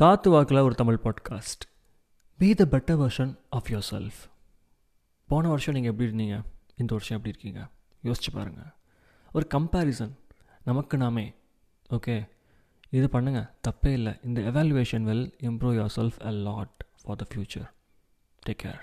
காத்து வாக்கில் ஒரு Tamil podcast. Be the better version of yourself. போன வருஷம் நீங்கள் எப்படி இருந்தீங்க, இந்த வருஷம் எப்படி இருக்கீங்க யோசிச்சு பாருங்கள். ஒரு கம்பேரிசன் நமக்கு நாமே. ஓகே, இது பண்ணுங்கள், தப்பே இல்லை. இந்த evaluation will improve yourself a lot for the future. Take care.